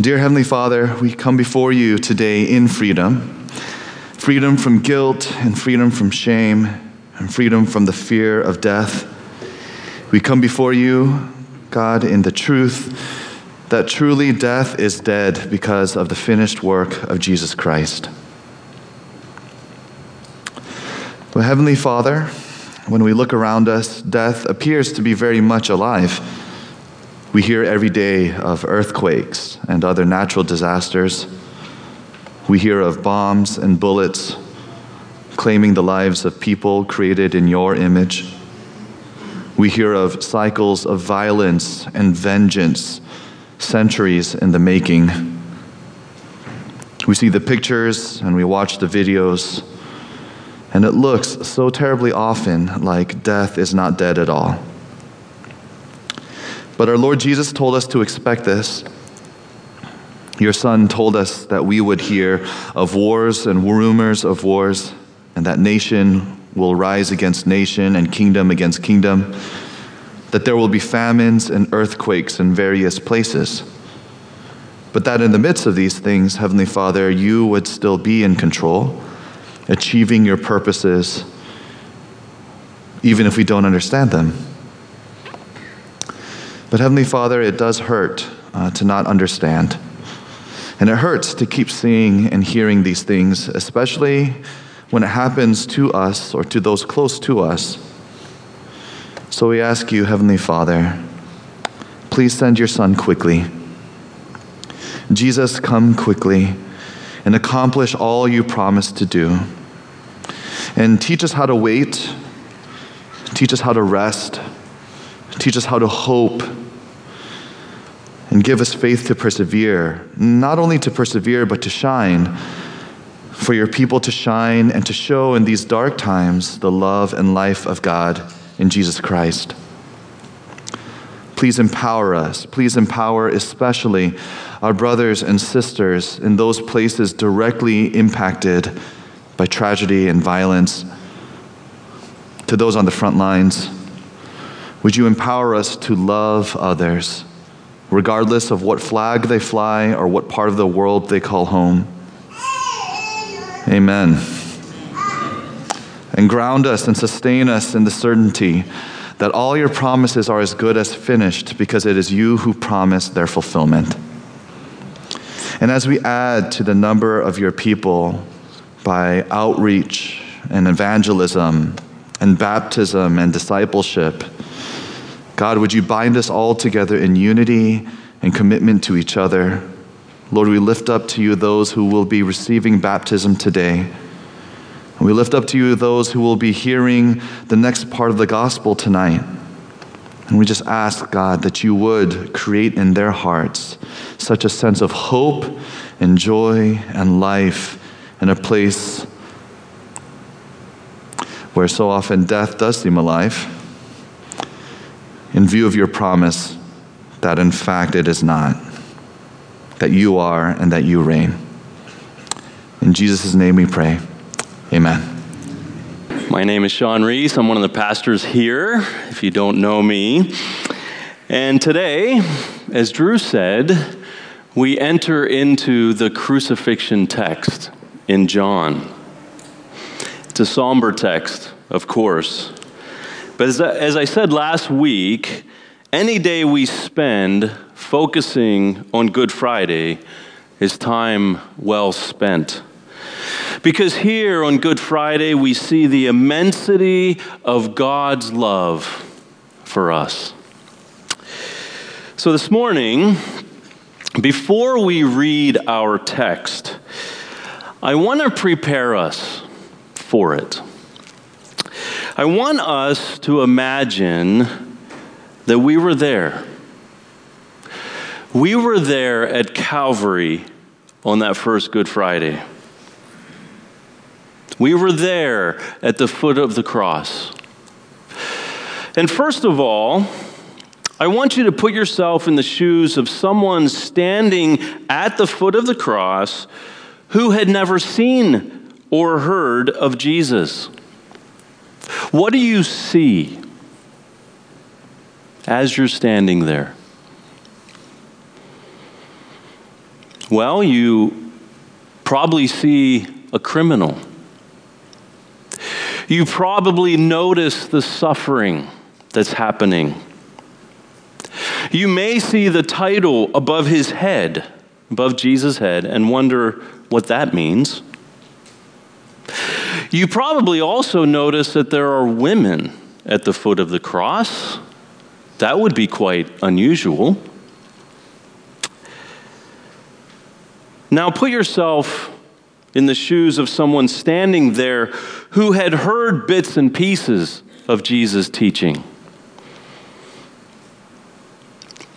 Dear Heavenly Father, we come before you today in freedom, freedom from guilt and freedom from shame and freedom from the fear of death. We come before you, God, in the truth that truly death is dead because of the finished work of Jesus Christ. Well, Heavenly Father, when we look around us, death appears to be very much alive. We hear every day of earthquakes and other natural disasters. We hear of bombs and bullets claiming the lives of people created in your image. We hear of cycles of violence and vengeance, centuries in the making. We see the pictures and we watch the videos, and it looks so terribly often like death is not dead at all. But our Lord Jesus told us to expect this. Your Son told us that we would hear of wars and rumors of wars, and that nation will rise against nation and kingdom against kingdom, that there will be famines and earthquakes in various places. But that in the midst of these things, Heavenly Father, you would still be in control, achieving your purposes, even if we don't understand them. But Heavenly Father, it does hurt to not understand. And it hurts to keep seeing and hearing these things, especially when it happens to us or to those close to us. So we ask you, Heavenly Father, please send your Son quickly. Jesus, come quickly and accomplish all you promised to do. And teach us how to wait, teach us how to rest, teach us how to hope, and give us faith to persevere, not only to persevere, but to shine, for your people to shine and to show in these dark times the love and life of God in Jesus Christ. Please empower us. Please empower especially our brothers and sisters in those places directly impacted by tragedy and violence, to those on the front lines. Would you empower us to love others, regardless of what flag they fly or what part of the world they call home. Amen. And ground us and sustain us in the certainty that all your promises are as good as finished, because it is you who promise their fulfillment. And as we add to the number of your people by outreach and evangelism and baptism and discipleship, God, would you bind us all together in unity and commitment to each other? Lord, we lift up to you those who will be receiving baptism today. We lift up to you those who will be hearing the next part of the gospel tonight. And we just ask, God, that you would create in their hearts such a sense of hope and joy and life, and a place where so often death does seem alive, in view of your promise that in fact it is not, that you are and that you reign. In Jesus' name we pray, amen. My name is Sean Reese. I'm one of the pastors here, if you don't know me. And today, as Drew said, we enter into the crucifixion text in John. It's a somber text, of course. But as I said last week, any day we spend focusing on Good Friday is time well spent. Because here on Good Friday, we see the immensity of God's love for us. So this morning, before we read our text, I want to prepare us for it. I want us to imagine that we were there. We were there at Calvary on that first Good Friday. We were there at the foot of the cross. And first of all, I want you to put yourself in the shoes of someone standing at the foot of the cross who had never seen or heard of Jesus. What do you see as you're standing there? Well, you probably see a criminal. You probably notice the suffering that's happening. You may see the title above his head, above Jesus' head, and wonder what that means. You probably also notice that there are women at the foot of the cross. That would be quite unusual. Now put yourself in the shoes of someone standing there who had heard bits and pieces of Jesus' teaching,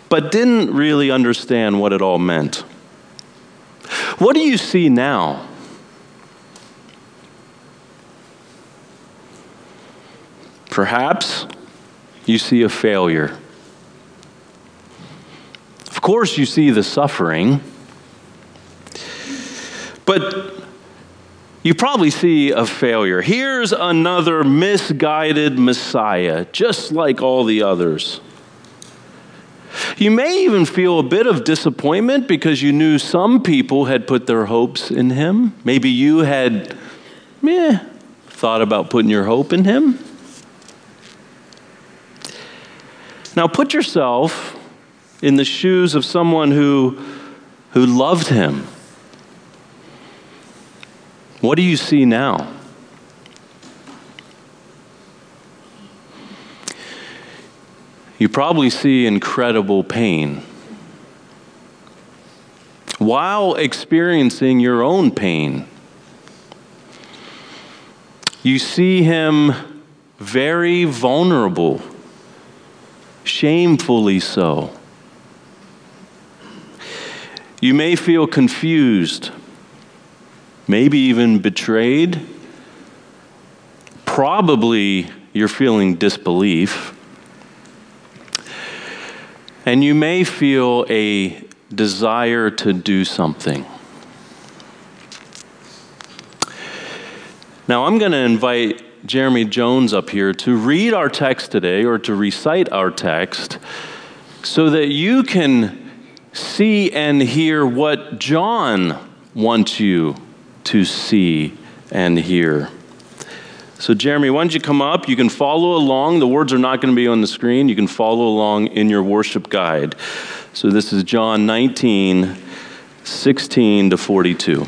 but didn't really understand what it all meant. What do you see now? Perhaps you see a failure. Of course you see the suffering, but you probably see a failure. Here's another misguided Messiah, just like all the others. You may even feel a bit of disappointment because you knew some people had put their hopes in him. Maybe you had thought about putting your hope in him. Now put yourself in the shoes of someone who loved him. What do you see now? You probably see incredible pain. While experiencing your own pain, you see him very vulnerable, shamefully so. You may feel confused, maybe even betrayed. Probably you're feeling disbelief. And you may feel a desire to do something. Now I'm going to invite Jeremy Jones up here to read our text today, or to recite our text, so that you can see and hear what John wants you to see and hear. So Jeremy, why don't you come up? You can follow along. The words are not going to be on the screen. You can follow along in your worship guide. So this is John 19:16-42.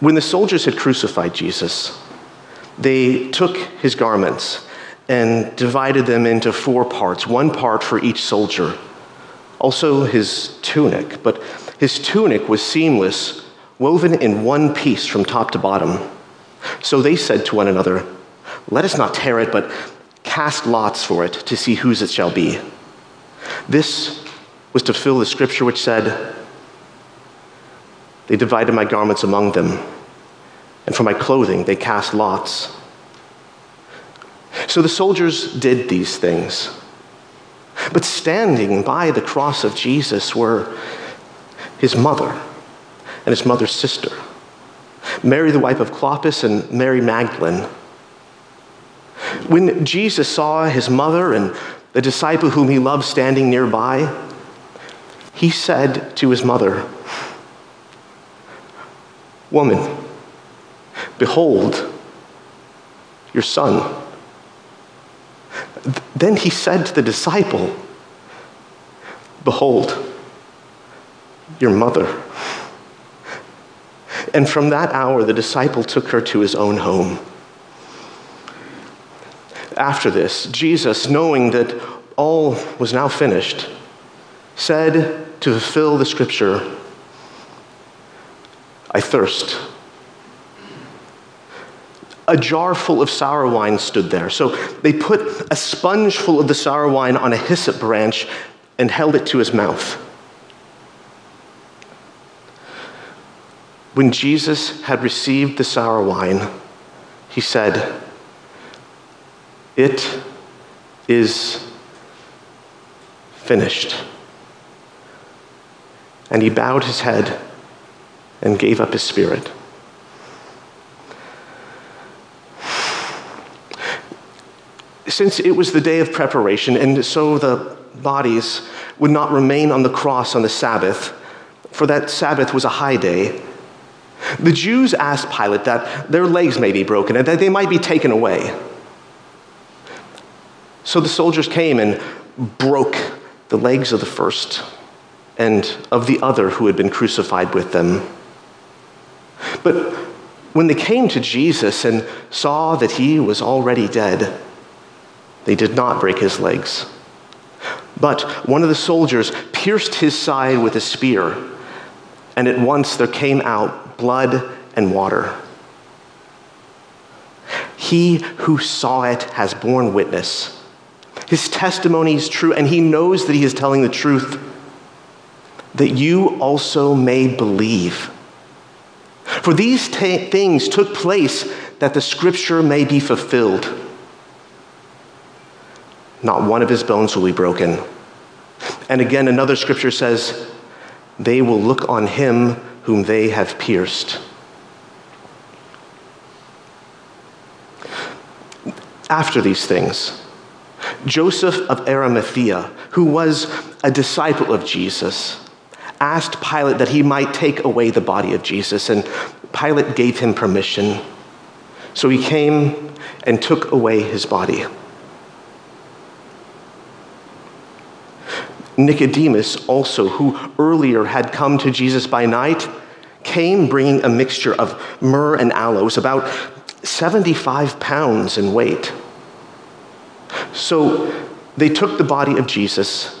When the soldiers had crucified Jesus, they took his garments and divided them into 4 parts, one part for each soldier, also his tunic. But his tunic was seamless, woven in one piece from top to bottom. So they said to one another, "Let us not tear it, but cast lots for it to see whose it shall be." This was to fulfill the scripture which said, "They divided my garments among them, and for my clothing they cast lots." So the soldiers did these things. But standing by the cross of Jesus were his mother and his mother's sister, Mary the wife of Clopas and Mary Magdalene. When Jesus saw his mother and the disciple whom he loved standing nearby, he said to his mother, "Woman, behold your son. Then he said to the disciple, behold, your mother. And from that hour, the disciple took her to his own home. After this, Jesus, knowing that all was now finished, said to fulfill the scripture, I thirst. A jar full of sour wine stood there. So they put a sponge full of the sour wine on a hyssop branch and held it to his mouth. When Jesus had received the sour wine, he said, it is finished. And he bowed his head and gave up his spirit. Since it was the day of preparation, and so the bodies would not remain on the cross on the Sabbath, for that Sabbath was a high day, the Jews asked Pilate that their legs may be broken and that they might be taken away. So the soldiers came and broke the legs of the first and of the other who had been crucified with them. But when they came to Jesus and saw that he was already dead, they did not break his legs. But one of the soldiers pierced his side with a spear, and at once there came out blood and water. He who saw it has borne witness. His testimony is true, and he knows that he is telling the truth, that you also may believe. For these things took place that the scripture may be fulfilled. Not one of his bones will be broken. And again, another scripture says, they will look on him whom they have pierced. After these things, Joseph of Arimathea, who was a disciple of Jesus, asked Pilate that he might take away the body of Jesus, and Pilate gave him permission. So he came and took away his body. Nicodemus also, who earlier had come to Jesus by night, came bringing a mixture of myrrh and aloes, about 75 pounds in weight. So they took the body of Jesus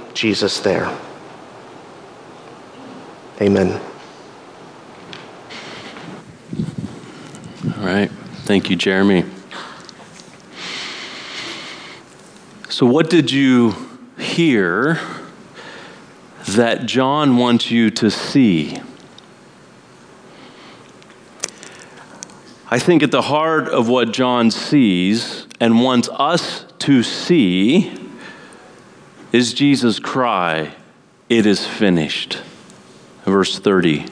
Jesus there. Amen. All right. Thank you, Jeremy. So, what did you hear that John wants you to see? I think at the heart of what John sees and wants us to see is Jesus' cry, it is finished. Verse 30.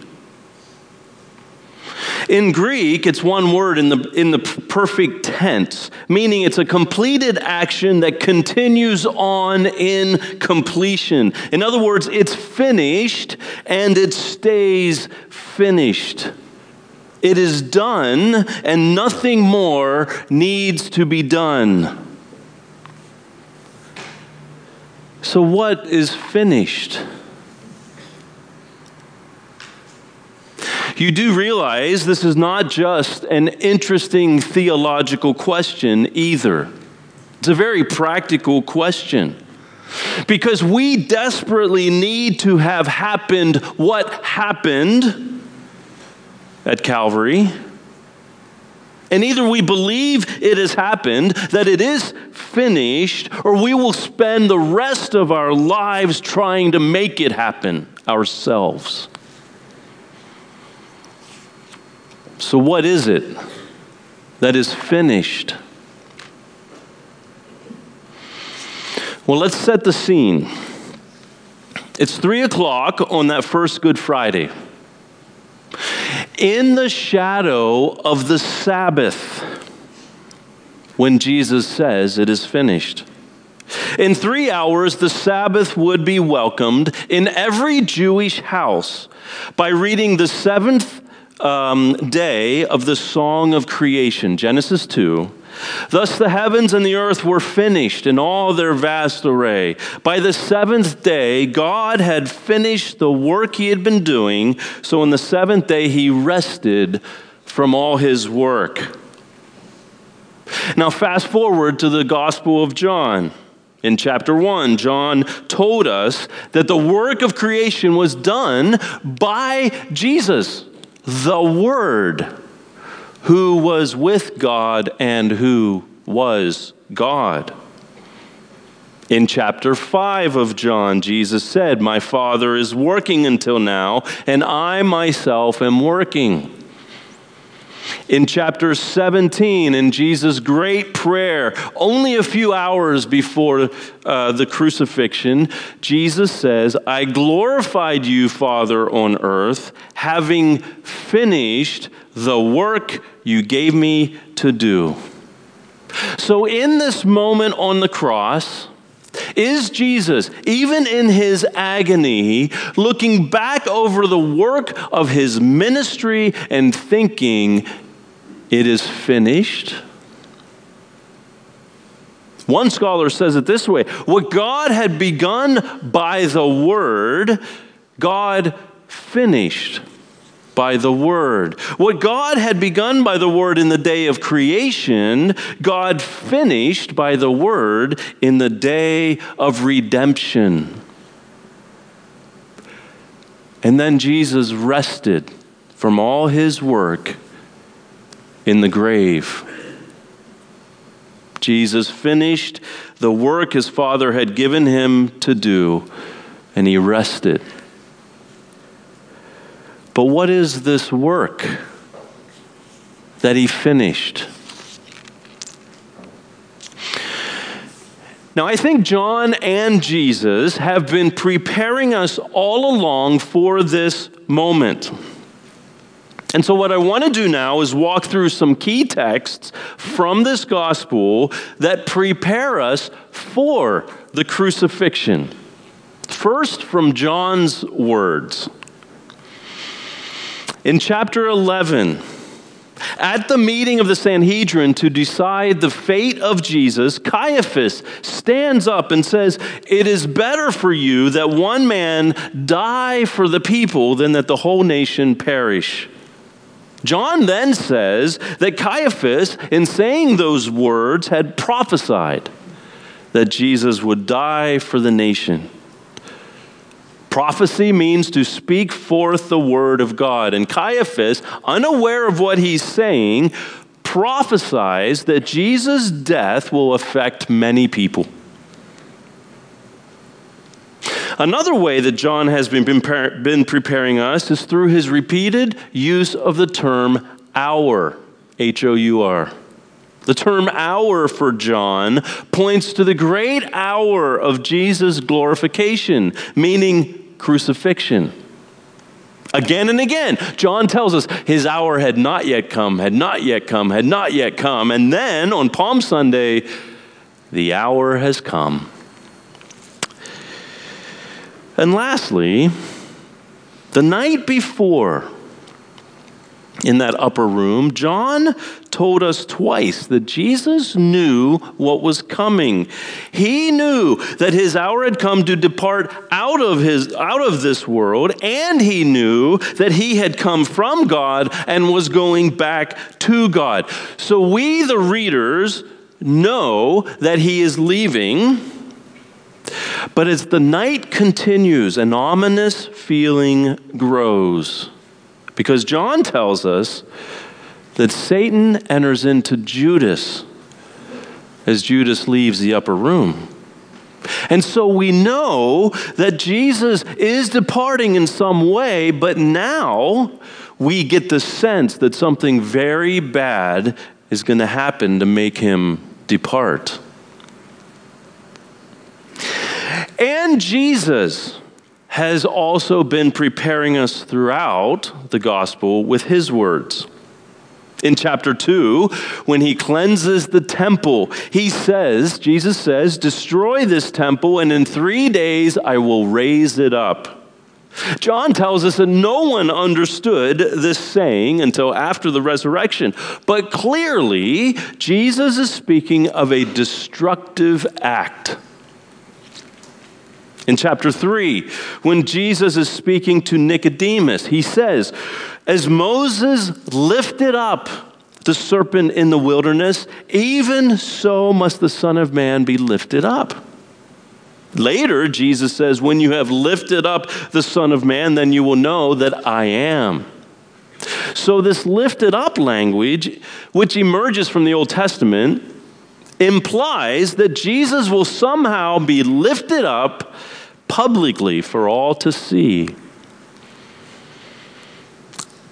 In Greek, it's one word in the perfect tense, meaning it's a completed action that continues on in completion. In other words, it's finished and it stays finished. It is done and nothing more needs to be done. So what is finished? You do realize this is not just an interesting theological question either. It's a very practical question, because we desperately need to have happened what happened at Calvary. And either we believe it has happened, that it is finished, or we will spend the rest of our lives trying to make it happen ourselves. So what is it that is finished? Well, let's set the scene. It's 3:00 on that first Good Friday. In the shadow of the Sabbath, when Jesus says it is finished. In 3 hours, the Sabbath would be welcomed in every Jewish house by reading the seventh day of the Song of Creation, Genesis 2. Thus the heavens and the earth were finished in all their vast array. By the seventh day, God had finished the work he had been doing. So on the seventh day, he rested from all his work. Now fast forward to the Gospel of John. In chapter 1, John told us that the work of creation was done by Jesus, the Word, who was with God and who was God. In chapter 5 of John, Jesus said, "My Father is working until now, and I myself am working." In chapter 17, in Jesus' great prayer, only a few hours before the crucifixion, Jesus says, "I glorified you, Father, on earth, having finished the work you gave me to do." So in this moment on the cross, is Jesus, even in his agony, looking back over the work of his ministry and thinking, it is finished? One scholar says it this way: what God had begun by the Word, God finished by the Word. What God had begun by the Word in the day of creation, God finished by the Word in the day of redemption. And then Jesus rested from all his work in the grave. Jesus finished the work his Father had given him to do, and he rested. But what is this work that he finished? Now, I think John and Jesus have been preparing us all along for this moment. And so what I want to do now is walk through some key texts from this gospel that prepare us for the crucifixion. First, from John's words. In chapter 11, at the meeting of the Sanhedrin to decide the fate of Jesus, Caiaphas stands up and says, "It is better for you that one man die for the people than that the whole nation perish." John then says that Caiaphas, in saying those words, had prophesied that Jesus would die for the nation. Prophecy means to speak forth the word of God. And Caiaphas, unaware of what he's saying, prophesies that Jesus' death will affect many people. Another way that John has been preparing us is through his repeated use of the term hour, H-O-U-R. The term hour for John points to the great hour of Jesus' glorification, meaning crucifixion. Again and again, John tells us his hour had not yet come, had not yet come, had not yet come. And then on Palm Sunday, the hour has come. And lastly, the night before, in that upper room, John told us twice that Jesus knew what was coming. He knew that his hour had come to depart out of this world, and he knew that he had come from God and was going back to God. So we, the readers, know that he is leaving. But as the night continues, an ominous feeling grows, because John tells us that Satan enters into Judas as Judas leaves the upper room. And so we know that Jesus is departing in some way, but now we get the sense that something very bad is going to happen to make him depart. And Jesus has also been preparing us throughout the gospel with his words. In chapter 2, when he cleanses the temple, Jesus says, "Destroy this temple, and in 3 days I will raise it up." John tells us that no one understood this saying until after the resurrection. But clearly, Jesus is speaking of a destructive act. In chapter 3, when Jesus is speaking to Nicodemus, he says, "As Moses lifted up the serpent in the wilderness, even so must the Son of Man be lifted up." Later, Jesus says, "When you have lifted up the Son of Man, then you will know that I am." So this lifted up language, which emerges from the Old Testament, implies that Jesus will somehow be lifted up publicly for all to see.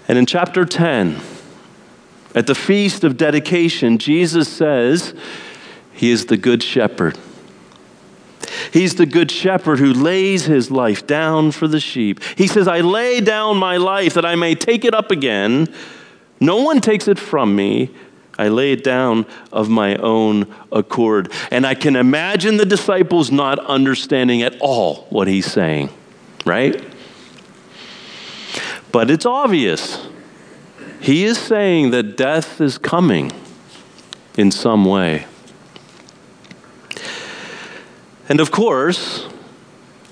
And in chapter 10, at the Feast of Dedication, Jesus says he is the Good Shepherd. He's the good shepherd who lays his life down for the sheep. He says, "I lay down my life that I may take it up again. No one takes it from me. I lay it down of my own accord." And I can imagine the disciples not understanding at all what he's saying, right? But it's obvious. He is saying that death is coming in some way. And of course,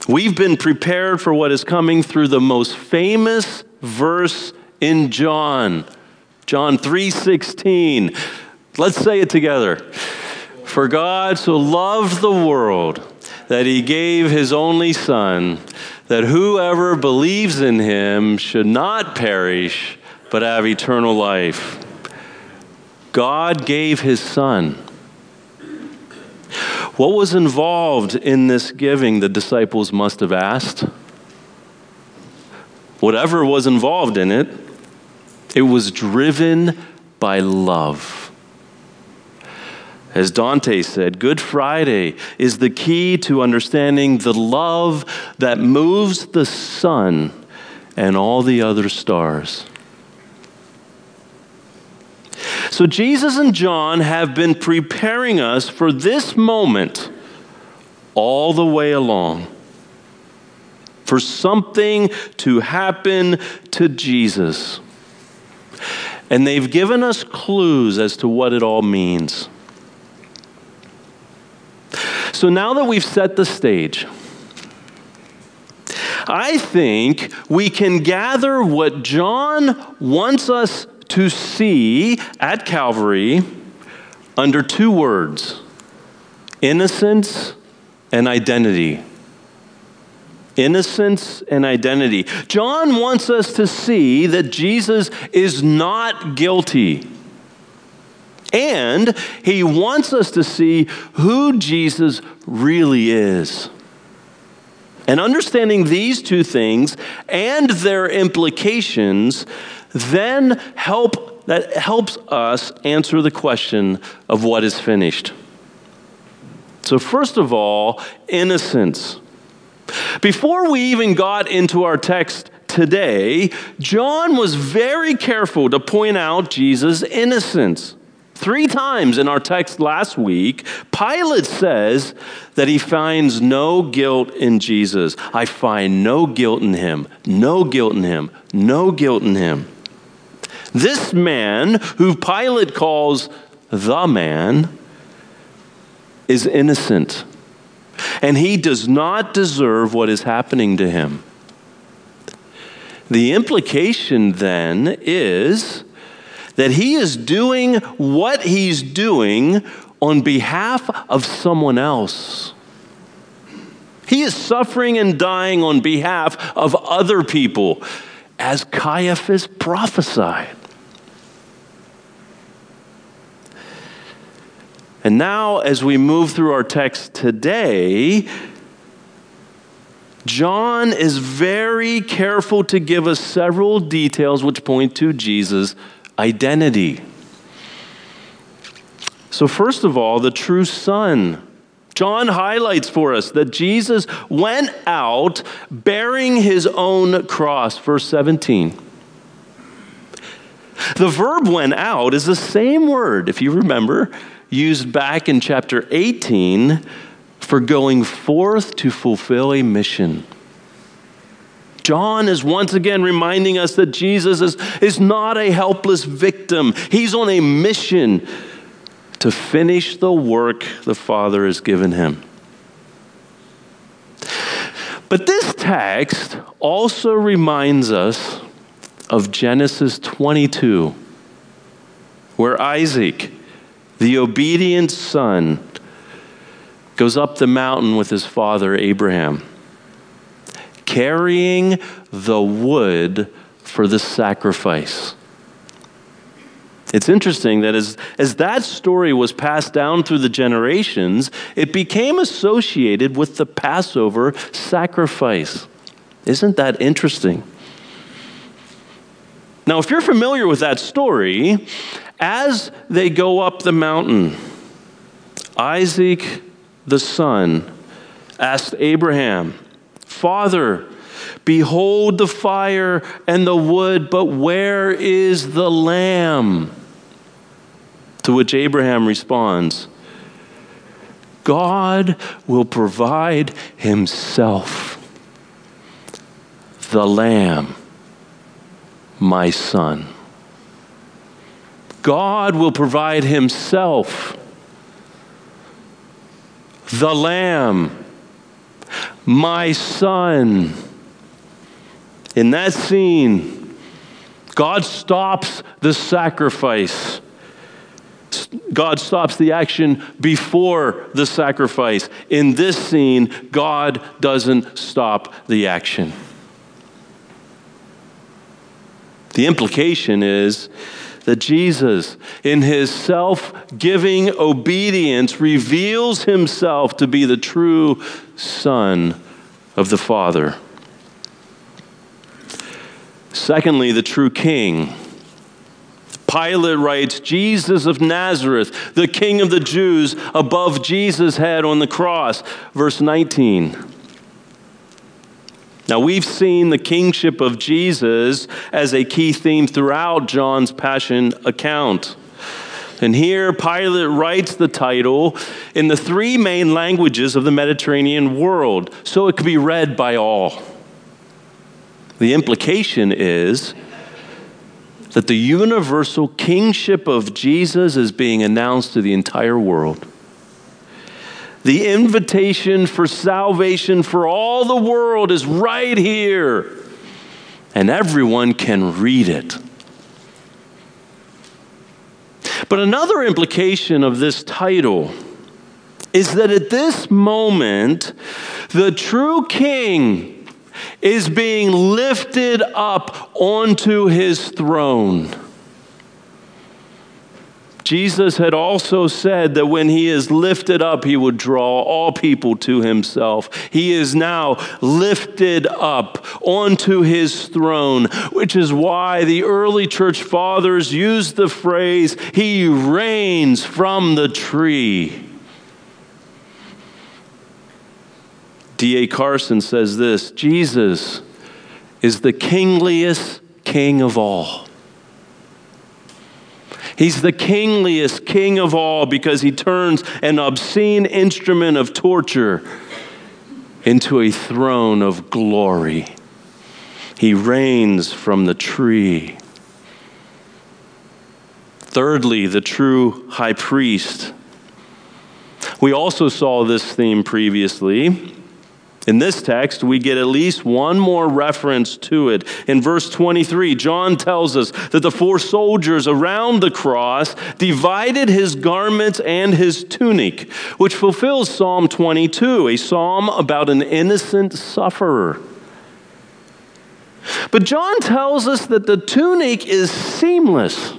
we've been prepared for what is coming through the most famous verse in John, John 3:16. Let's say it together. "For God so loved the world that he gave his only Son, that whoever believes in him should not perish, but have eternal life." God gave his Son. What was involved in this giving, the disciples must have asked. Whatever was involved in it, it was driven by love. As Dante said, Good Friday is the key to understanding the love that moves the sun and all the other stars. So Jesus and John have been preparing us for this moment all the way along, for something to happen to Jesus. And they've given us clues as to what it all means. So now that we've set the stage, I think we can gather what John wants us to see at Calvary under two words: innocence and identity. Innocence and identity. John wants us to see that Jesus is not guilty. And he wants us to see who Jesus really is. And understanding these two things and their implications helps us answer the question of what is finished. So first of all, innocence. Before we even got into our text today, John was very careful to point out Jesus' innocence. 3 times in our text last week, Pilate says that he finds no guilt in Jesus. I find no guilt in him, no guilt in him, no guilt in him. This man, who Pilate calls the man, is innocent. And he does not deserve what is happening to him. The implication then is that he is doing what he's doing on behalf of someone else. He is suffering and dying on behalf of other people, as Caiaphas prophesied. And now, as we move through our text today, John is very careful to give us several details which point to Jesus' identity. So first of all, the true Son, John highlights for us that Jesus went out bearing his own cross. Verse 17. The verb went out is the same word, if you remember, used back in chapter 18 for going forth to fulfill a mission. John is once again reminding us that Jesus is not a helpless victim. He's on a mission to finish the work the Father has given him. But this text also reminds us of Genesis 22, where Isaac, the obedient son, goes up the mountain with his father Abraham, carrying the wood for the sacrifice. It's interesting that as that story was passed down through the generations, it became associated with the Passover sacrifice. Isn't that interesting? Now, if you're familiar with that story, as they go up the mountain, Isaac, the son, asked Abraham, "Father, behold the fire and the wood, but where is the lamb?" To which Abraham responds, "God will provide himself, the lamb, my son." God will provide himself, the lamb, my son. In that scene, God stops the sacrifice. God stops the action before the sacrifice. In this scene, God doesn't stop the action. The implication is that Jesus, in his self-giving obedience, reveals himself to be the true Son of the Father. Secondly, the true King. Pilate writes, "Jesus of Nazareth, the King of the Jews, above Jesus' head on the cross." Verse 19. Now, we've seen the kingship of Jesus as a key theme throughout John's Passion account. And here, Pilate writes the title in the three main languages of the Mediterranean world, so it could be read by all. The implication is that the universal kingship of Jesus is being announced to the entire world. The invitation for salvation for all the world is right here, and everyone can read it. But another implication of this title is that at this moment, the true King is being lifted up onto his throne. Jesus had also said that when he is lifted up, he would draw all people to himself. He is now lifted up onto his throne, which is why the early church fathers used the phrase, "He reigns from the tree." D.A. Carson says this, "Jesus is the kingliest king of all." He's the kingliest king of all because he turns an obscene instrument of torture into a throne of glory. He reigns from the tree. Thirdly, the true high priest. We also saw this theme previously. In this text, we get at least one more reference to it. In verse 23, John tells us that the four soldiers around the cross divided his garments and his tunic, which fulfills Psalm 22, a psalm about an innocent sufferer. But John tells us that the tunic is seamless,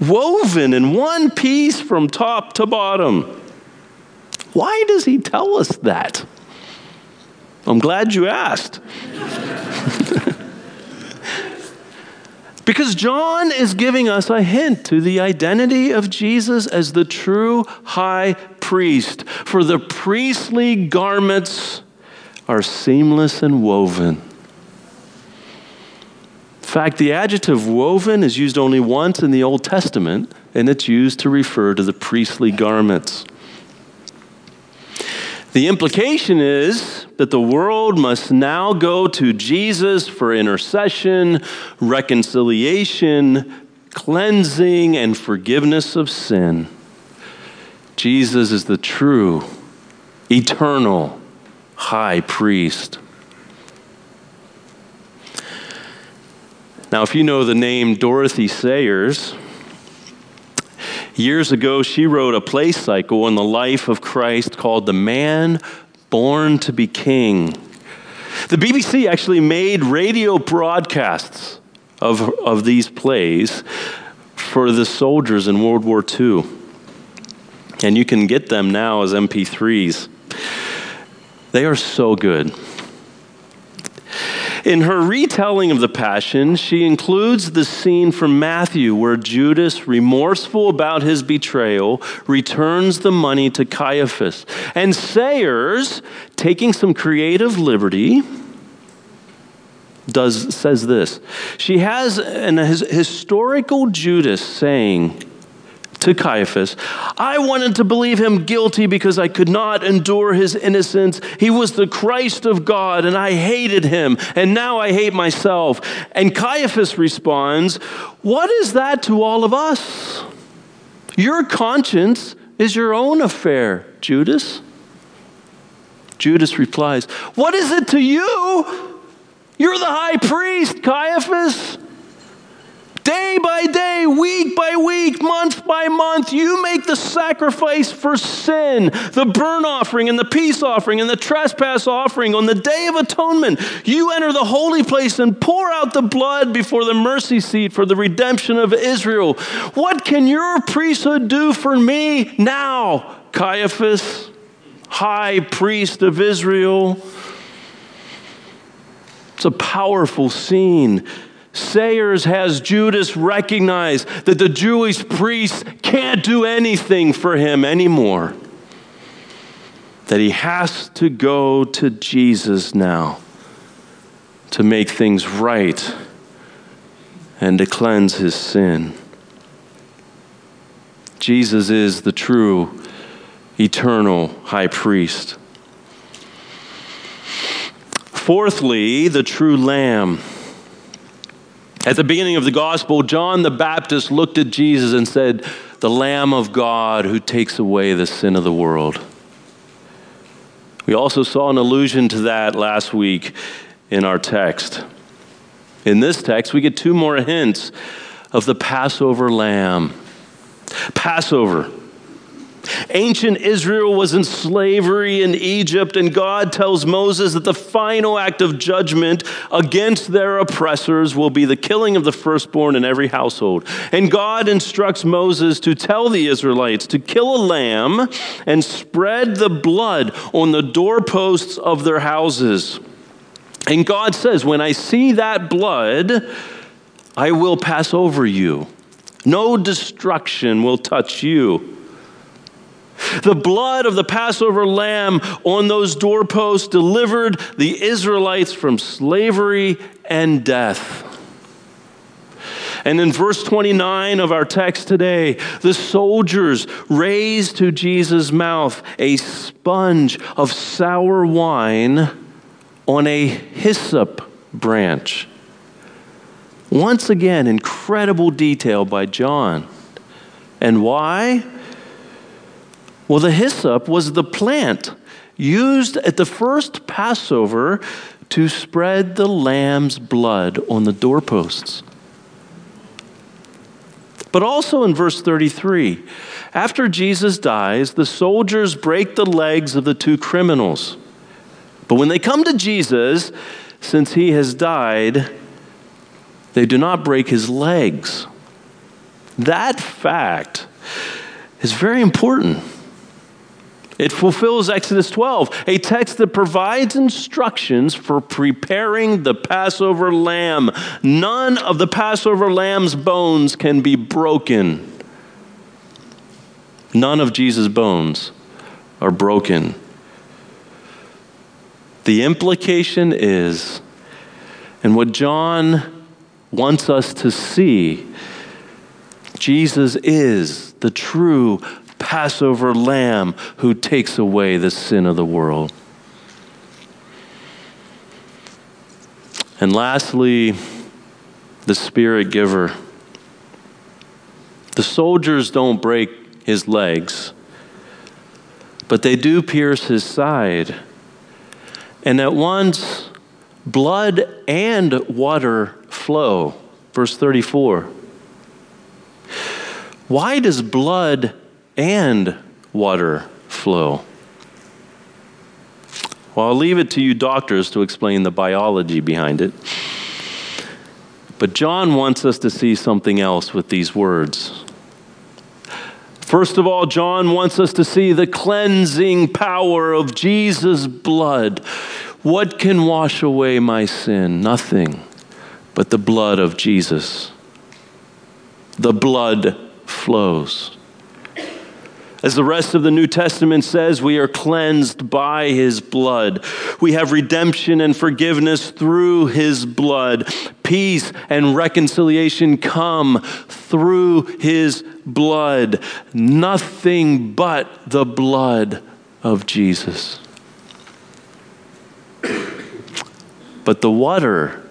woven in one piece from top to bottom. Why does he tell us that? I'm glad you asked. Because John is giving us a hint to the identity of Jesus as the true high priest. priest, for the priestly garments are seamless and woven. In fact, the adjective woven is used only once in the Old Testament, and it's used to refer to the priestly garments. The implication is that the world must now go to Jesus for intercession, reconciliation, cleansing, and forgiveness of sin. Jesus is the true, eternal high priest. Now, if you know the name Dorothy Sayers, years ago she wrote a play cycle on the life of Christ called The Man Born to Be King. The BBC actually made radio broadcasts of these plays for the soldiers in World War II. And you can get them now as MP3s. They are so good. In her retelling of the Passion, she includes the scene from Matthew where Judas, remorseful about his betrayal, returns the money to Caiaphas. And Sayers, taking some creative liberty, says this. She has an historical Judas saying to Caiaphas, "I wanted to believe him guilty because I could not endure his innocence. He was the Christ of God, and I hated him, and now I hate myself." And Caiaphas responds, "What is that to all of us? Your conscience is your own affair, Judas." Judas replies, "What is it to you? You're the high priest, Caiaphas. Day by day, week by week, month by month, you make the sacrifice for sin, the burnt offering and the peace offering and the trespass offering. On the Day of Atonement, you enter the holy place and pour out the blood before the mercy seat for the redemption of Israel. What can your priesthood do for me now, Caiaphas, high priest of Israel?" It's a powerful scene. Sayers has Judas recognize that the Jewish priests can't do anything for him anymore, that he has to go to Jesus now to make things right and to cleanse his sin. Jesus is the true, eternal high priest. Fourthly, the true Lamb. At the beginning of the gospel, John the Baptist looked at Jesus and said, "The Lamb of God who takes away the sin of the world." We also saw an allusion to that last week in our text. In this text, we get two more hints of the Passover lamb. Passover. Ancient Israel was in slavery in Egypt, and God tells Moses that the final act of judgment against their oppressors will be the killing of the firstborn in every household. And God instructs Moses to tell the Israelites to kill a lamb and spread the blood on the doorposts of their houses. And God says, "When I see that blood, I will pass over you. No destruction will touch you." The blood of the Passover lamb on those doorposts delivered the Israelites from slavery and death. And in verse 29 of our text today, the soldiers raised to Jesus' mouth a sponge of sour wine on a hyssop branch. Once again, incredible detail by John. And why? Well, the hyssop was the plant used at the first Passover to spread the lamb's blood on the doorposts. But also in verse 33, after Jesus dies, the soldiers break the legs of the two criminals. But when they come to Jesus, since he has died, they do not break his legs. That fact is very important. It fulfills Exodus 12, a text that provides instructions for preparing the Passover lamb. None of the Passover lamb's bones can be broken. None of Jesus' bones are broken. The implication is, and what John wants us to see, Jesus is the true Passover lamb who takes away the sin of the world. And lastly, the Spirit giver. The soldiers don't break his legs, but they do pierce his side. And at once, blood and water flow. Verse 34. Why does blood and water flow? Well, I'll leave it to you doctors to explain the biology behind it. But John wants us to see something else with these words. First of all, John wants us to see the cleansing power of Jesus' blood. What can wash away my sin? Nothing but the blood of Jesus. The blood flows. As the rest of the New Testament says, we are cleansed by his blood. We have redemption and forgiveness through his blood. Peace and reconciliation come through his blood. Nothing but the blood of Jesus. But the water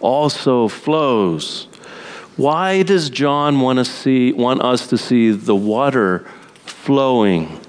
also flows. Why does John want us to see the water flowing?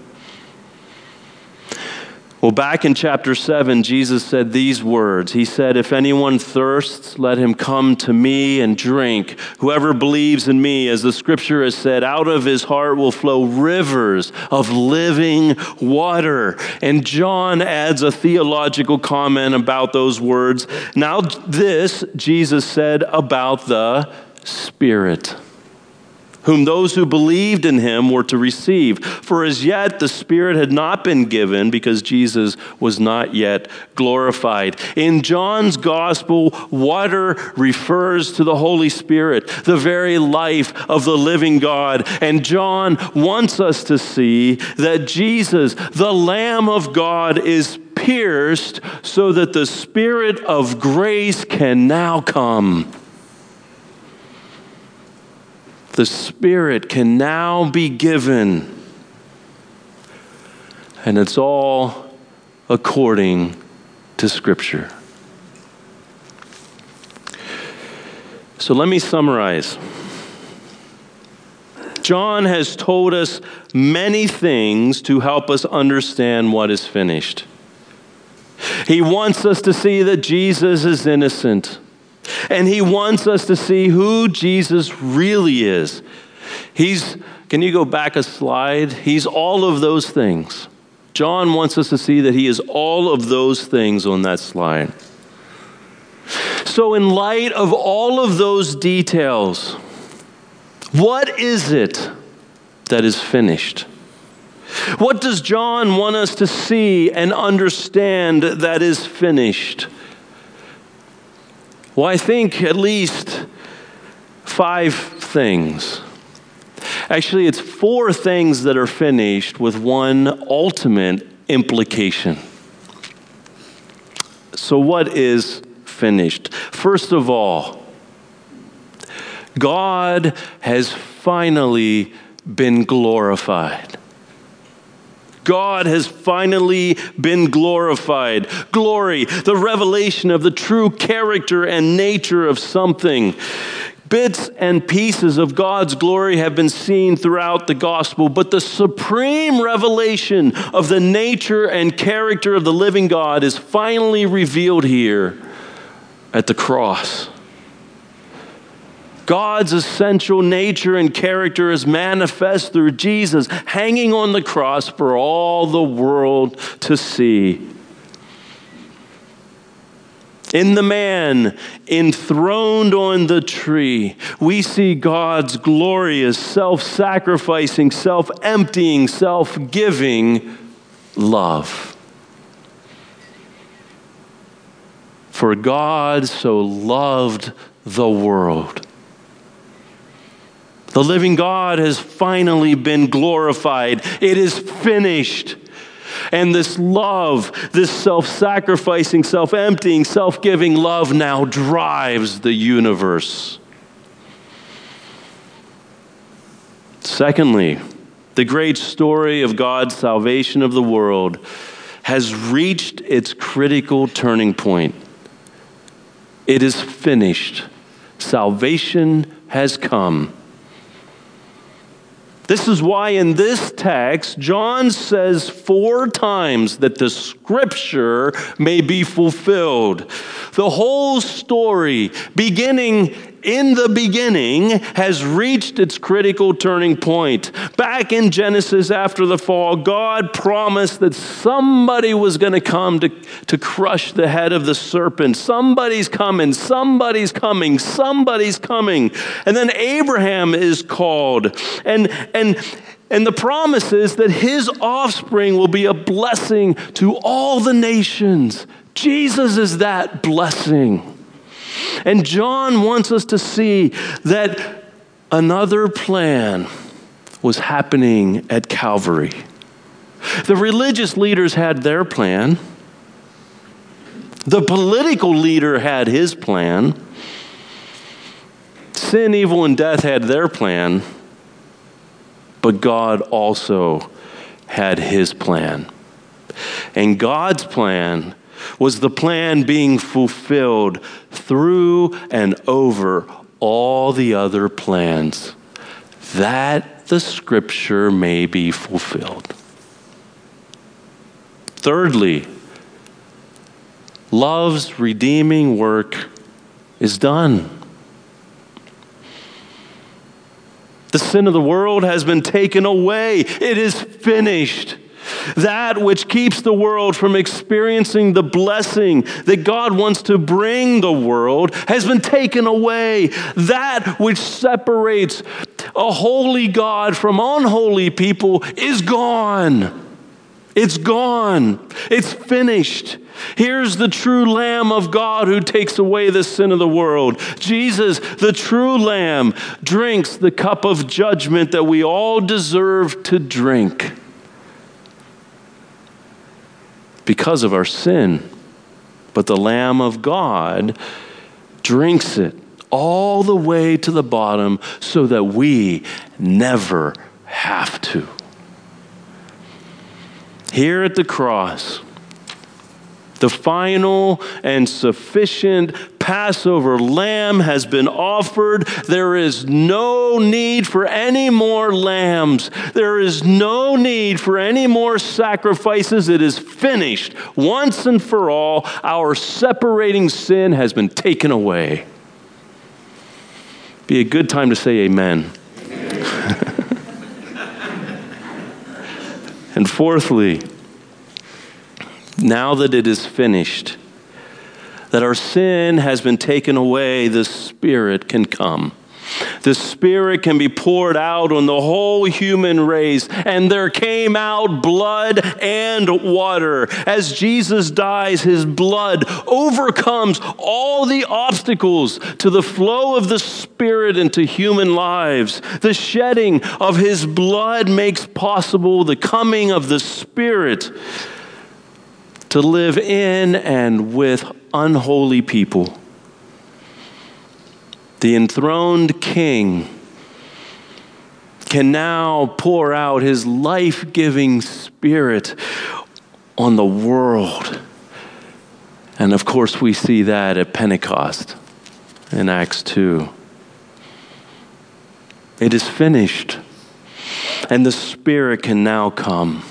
Well, back in chapter 7, Jesus said these words. He said, "If anyone thirsts, let him come to me and drink. Whoever believes in me, as the scripture has said, out of his heart will flow rivers of living water." And John adds a theological comment about those words. Now this Jesus said about the Spirit, whom those who believed in him were to receive. For as yet the Spirit had not been given, because Jesus was not yet glorified. In John's gospel, water refers to the Holy Spirit, the very life of the living God. And John wants us to see that Jesus, the Lamb of God, is pierced so that the Spirit of grace can now come. The Spirit can now be given, and it's all according to Scripture. So let me summarize. John has told us many things to help us understand what is finished. He wants us to see that Jesus is innocent. And he wants us to see who Jesus really is. Can you go back a slide? He's all of those things. John wants us to see that he is all of those things on that slide. So in light of all of those details, what is it that is finished? What does John want us to see and understand that is finished? Well, I think at least 5 things. Actually, it's 4 things that are finished with one ultimate implication. So what is finished? First of all, God has finally been glorified. God has finally been glorified. Glory, the revelation of the true character and nature of something. Bits and pieces of God's glory have been seen throughout the gospel, but the supreme revelation of the nature and character of the living God is finally revealed here at the cross. God's essential nature and character is manifest through Jesus hanging on the cross for all the world to see. In the man enthroned on the tree, we see God's glorious, self-sacrificing, self-emptying, self-giving love. For God so loved the world. The living God has finally been glorified. It is finished. And this love, this self-sacrificing, self-emptying, self-giving love now drives the universe. Secondly, the great story of God's salvation of the world has reached its critical turning point. It is finished. Salvation has come. This is why in this text, John says 4 times that the scripture may be fulfilled. The whole story, beginning in the beginning, has reached its critical turning point. Back in Genesis after the fall, God promised that somebody was going to come to crush the head of the serpent. Somebody's coming, somebody's coming, somebody's coming. And then Abraham is called. And the promise is that his offspring will be a blessing to all the nations. Jesus is that blessing. And John wants us to see that another plan was happening at Calvary. The religious leaders had their plan. The political leader had his plan. Sin, evil, and death had their plan. But God also had his plan. And God's plan was the plan being fulfilled through and over all the other plans, that the scripture may be fulfilled. Thirdly, love's redeeming work is done. The sin of the world has been taken away. It is finished. That which keeps the world from experiencing the blessing that God wants to bring the world has been taken away. That which separates a holy God from unholy people is gone. It's gone. It's finished. Here's the true Lamb of God who takes away the sin of the world. Jesus, the true Lamb, drinks the cup of judgment that we all deserve to drink. Because of our sin. But the Lamb of God drinks it all the way to the bottom so that we never have to. Here at the cross, the final and sufficient Passover lamb has been offered. There is no need for any more lambs. There is no need for any more sacrifices. It is finished. Once and for all, our separating sin has been taken away. Be a good time to say amen. And fourthly, now that it is finished, that our sin has been taken away, the Spirit can come. The Spirit can be poured out on the whole human race, and there came out blood and water. As Jesus dies, his blood overcomes all the obstacles to the flow of the Spirit into human lives. The shedding of his blood makes possible the coming of the Spirit to live in and with unholy people. The enthroned King can now pour out his life-giving Spirit on the world. And of course, we see that at Pentecost in Acts 2. It is finished, and the Spirit can now come.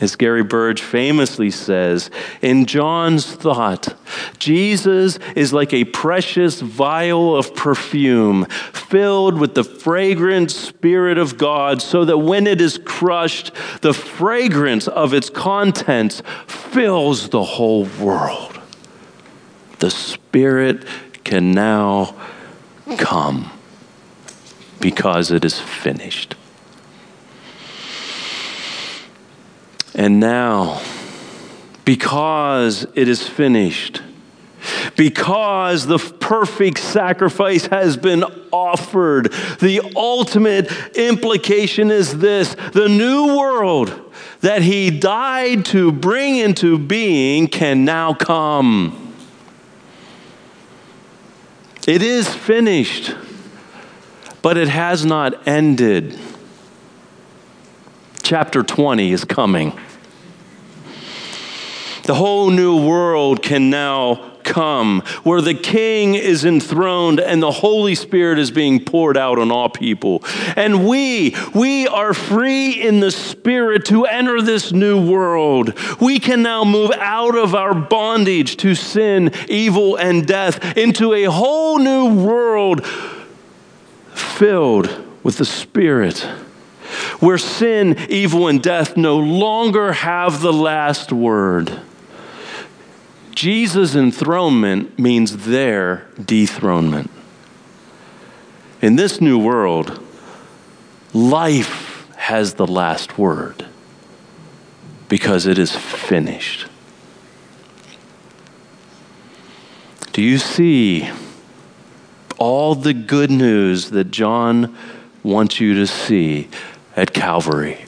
As Gary Burge famously says, in John's thought, Jesus is like a precious vial of perfume filled with the fragrant Spirit of God, so that when it is crushed, the fragrance of its contents fills the whole world. The Spirit can now come because it is finished. And now, because it is finished, because the perfect sacrifice has been offered, the ultimate implication is this: the new world, that he died to bring into being can now come. It is finished, but it has not ended. Chapter 20 is coming. The whole new world can now come, where the King is enthroned and the Holy Spirit is being poured out on all people. And we are free in the Spirit to enter this new world. We can now move out of our bondage to sin, evil, and death into a whole new world filled with the Spirit, where sin, evil, and death no longer have the last word. Jesus' enthronement means their dethronement. In this new world, life has the last word because it is finished. Do you see all the good news that John wants you to see at Calvary?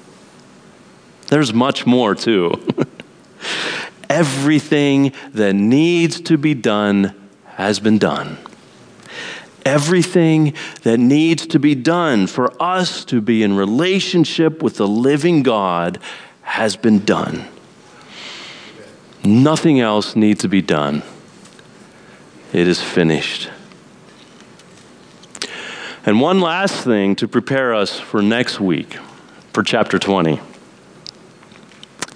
There's much more too. Everything that needs to be done has been done. Everything that needs to be done for us to be in relationship with the living God has been done. Nothing else needs to be done. It is finished. And one last thing to prepare us for next week, for chapter 20.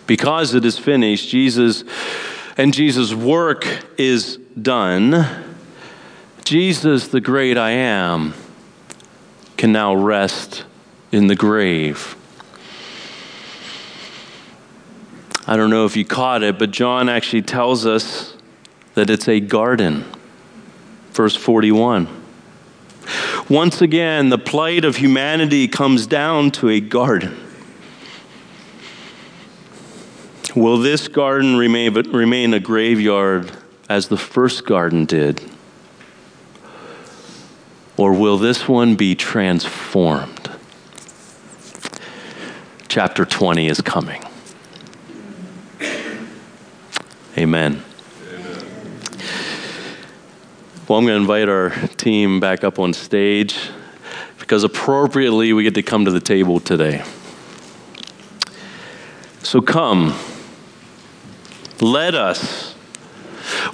Because it is finished, Jesus' work is done. Jesus, the great I am, can now rest in the grave. I don't know if you caught it, but John actually tells us that it's a garden. Verse 41. Once again, the plight of humanity comes down to a garden. Will this garden remain a graveyard as the first garden did? Or will this one be transformed? Chapter 20 is coming. Amen. Well, I'm going to invite our team back up on stage because appropriately we get to come to the table today. So come, let us,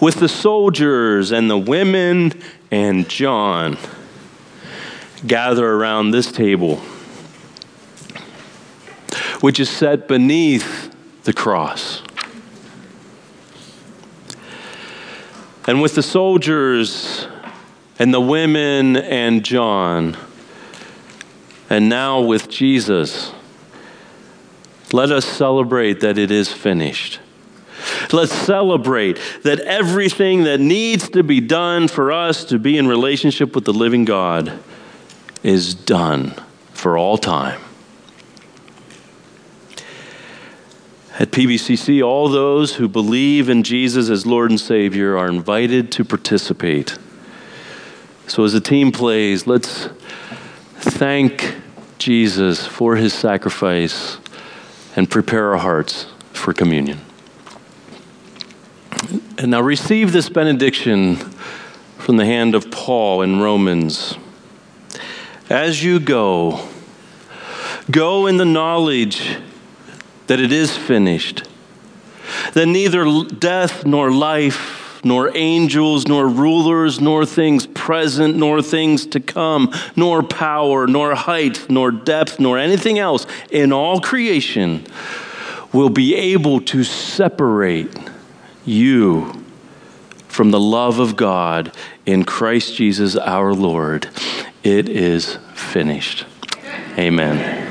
with the soldiers and the women and John, gather around this table, which is set beneath the cross. And with the soldiers and the women and John, and now with Jesus, let us celebrate that it is finished. Let's celebrate that everything that needs to be done for us to be in relationship with the living God is done for all time. At PBCC, all those who believe in Jesus as Lord and Savior are invited to participate. So as the team plays, let's thank Jesus for his sacrifice and prepare our hearts for communion. And now receive this benediction from the hand of Paul in Romans. As you go, go in the knowledge that it is finished, that neither death nor life, nor angels, nor rulers, nor things present, nor things to come, nor power, nor height, nor depth, nor anything else in all creation will be able to separate you from the love of God in Christ Jesus our Lord. It is finished. Amen.